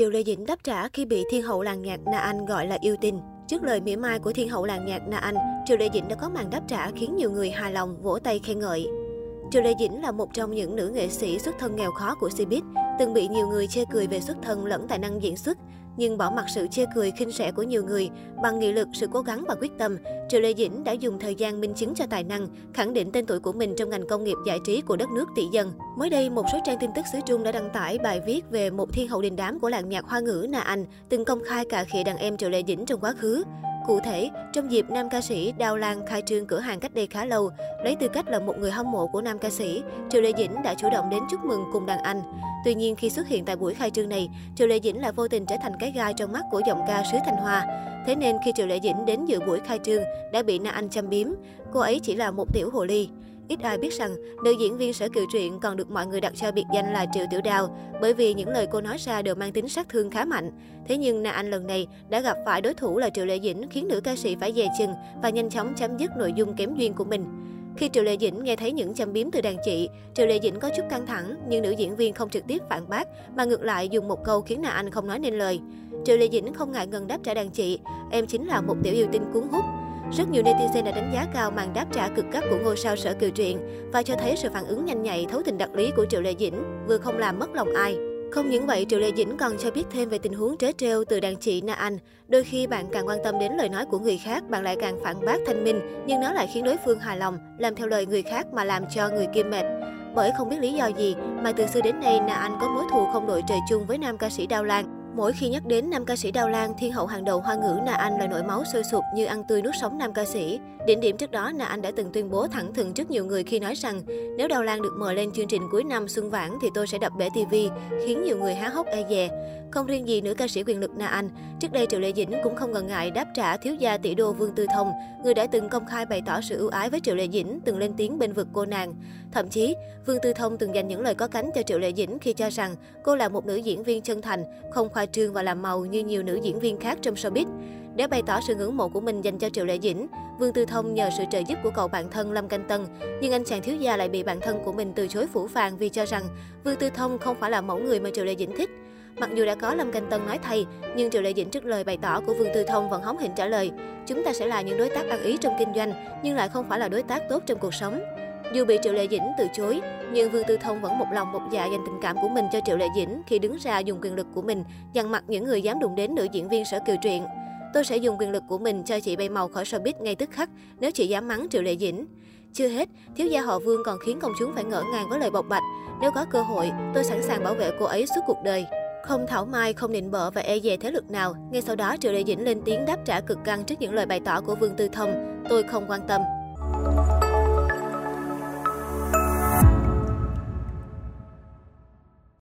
Triệu Lệ Dĩnh đáp trả khi bị thiên hậu làng nhạc Na Anh gọi là yêu tình. Trước lời mỉa mai của thiên hậu làng nhạc Na Anh, Triệu Lệ Dĩnh đã có màn đáp trả khiến nhiều người hài lòng vỗ tay khen ngợi. Triệu Lệ Dĩnh là một trong những nữ nghệ sĩ xuất thân nghèo khó của Cbiz, từng bị nhiều người chê cười về xuất thân lẫn tài năng diễn xuất. Nhưng bỏ mặc sự chê cười khinh rẻ của nhiều người, bằng nghị lực, sự cố gắng và quyết tâm, Triệu Lệ Dĩnh đã dùng thời gian minh chứng cho tài năng, khẳng định tên tuổi của mình trong ngành công nghiệp giải trí của đất nước tỷ dân. Mới đây, một số trang tin tức xứ Trung đã đăng tải bài viết về một thiên hậu đình đám của làng nhạc Hoa ngữ Na Anh từng công khai cà khịa đàn em Triệu Lệ Dĩnh trong quá khứ. Cụ thể, trong dịp nam ca sĩ Đào Lan khai trương cửa hàng cách đây khá lâu, lấy tư cách là một người hâm mộ của nam ca sĩ, Triệu Lệ Dĩnh đã chủ động đến chúc mừng cùng đàn anh. Tuy nhiên, khi xuất hiện tại buổi khai trương này, Triệu Lệ Dĩnh lại vô tình trở thành cái gai trong mắt của giọng ca xứ Thanh Hoa. Thế nên khi Triệu Lệ Dĩnh đến dự buổi khai trương đã bị Na Anh châm biếm, cô ấy chỉ là một tiểu hồ ly. Ít ai biết rằng, nữ diễn viên Sở Kiều Truyện còn được mọi người đặt cho biệt danh là Triệu Tiểu Đào, bởi vì những lời cô nói ra đều mang tính sát thương khá mạnh. Thế nhưng Na Anh lần này đã gặp phải đối thủ là Triệu Lệ Dĩnh, khiến nữ ca sĩ phải dè chừng và nhanh chóng chấm dứt nội dung kém duyên của mình. Khi Triệu Lệ Dĩnh nghe thấy những châm biếm từ đàn chị, Triệu Lệ Dĩnh có chút căng thẳng, nhưng nữ diễn viên không trực tiếp phản bác mà ngược lại dùng một câu khiến Na Anh không nói nên lời. Triệu Lệ Dĩnh không ngại ngần đáp trả đàn chị, em chính là một tiểu yêu tinh cuốn hút. Rất nhiều netizen đã đánh giá cao màn đáp trả cực gắt của ngôi sao Sở Kiều Truyện và cho thấy sự phản ứng nhanh nhạy, thấu tình đạt lý của Triệu Lệ Dĩnh, vừa không làm mất lòng ai. Không những vậy, Triệu Lệ Dĩnh còn cho biết thêm về tình huống trớ trêu từ đàn chị Na Anh. Đôi khi bạn càng quan tâm đến lời nói của người khác, bạn lại càng phản bác thanh minh, nhưng nó lại khiến đối phương hài lòng, làm theo lời người khác mà làm cho người kia mệt. Bởi không biết lý do gì mà từ xưa đến nay Na Anh có mối thù không đội trời chung với nam ca sĩ Đào Lan. Mỗi khi nhắc đến nam ca sĩ Đào Lan, thiên hậu hàng đầu Hoa ngữ Na Anh là nổi máu sôi sục như ăn tươi nuốt sống nam ca sĩ. Đỉnh điểm trước đó, Na Anh đã từng tuyên bố thẳng thừng trước nhiều người khi nói rằng nếu Đào Lan được mời lên chương trình cuối năm Xuân Vãn thì tôi sẽ đập bể TV, khiến nhiều người há hốc e dè. Không riêng gì nữ ca sĩ quyền lực Na Anh, trước đây Triệu Lệ Dĩnh cũng không ngần ngại đáp trả thiếu gia tỷ đô Vương Tư Thông, người đã từng công khai bày tỏ sự ưu ái với Triệu Lệ Dĩnh, từng lên tiếng bênh vực cô nàng. Thậm chí, Vương Tư Thông từng dành những lời có cánh cho Triệu Lệ Dĩnh khi cho rằng cô là một nữ diễn viên chân thành, không khoa trương và làm màu như nhiều nữ diễn viên khác trong showbiz. Để bày tỏ sự ngưỡng mộ của mình dành cho Triệu Lệ Dĩnh, Vương Tư Thông nhờ sự trợ giúp của cậu bạn thân Lâm Canh Tân, nhưng anh chàng thiếu gia lại bị bạn thân của mình từ chối phũ phàng vì cho rằng Vương Tư Thông không phải là mẫu người mà Triệu Lệ Dĩnh thích. Mặc dù đã có Lâm Canh Tân nói thay, nhưng Triệu Lệ Dĩnh trước lời bày tỏ của Vương Tư Thông vẫn hóm hỉnh trả lời: "Chúng ta sẽ là những đối tác ăn ý trong kinh doanh, nhưng lại không phải là đối tác tốt trong cuộc sống." Dù bị Triệu Lệ Dĩnh từ chối, nhưng Vương Tư Thông vẫn một lòng một dạ dành tình cảm của mình cho Triệu Lệ Dĩnh khi đứng ra dùng quyền lực của mình dằn mặt những người dám đụng đến nữ diễn viên Sở Kiều Truyện. "Tôi sẽ dùng quyền lực của mình cho chị bay màu khỏi showbiz ngay tức khắc nếu chị dám mắng Triệu Lệ Dĩnh." Chưa hết, thiếu gia họ Vương còn khiến công chúng phải ngỡ ngàng với lời bộc bạch: "Nếu có cơ hội, tôi sẵn sàng bảo vệ cô ấy suốt cuộc đời." Không thảo mai, không nịnh bợ và e dè thế lực nào, ngay sau đó Triệu Lệ Dĩnh lên tiếng đáp trả cực căng trước những lời bày tỏ của Vương Tư Thông: "Tôi không quan tâm."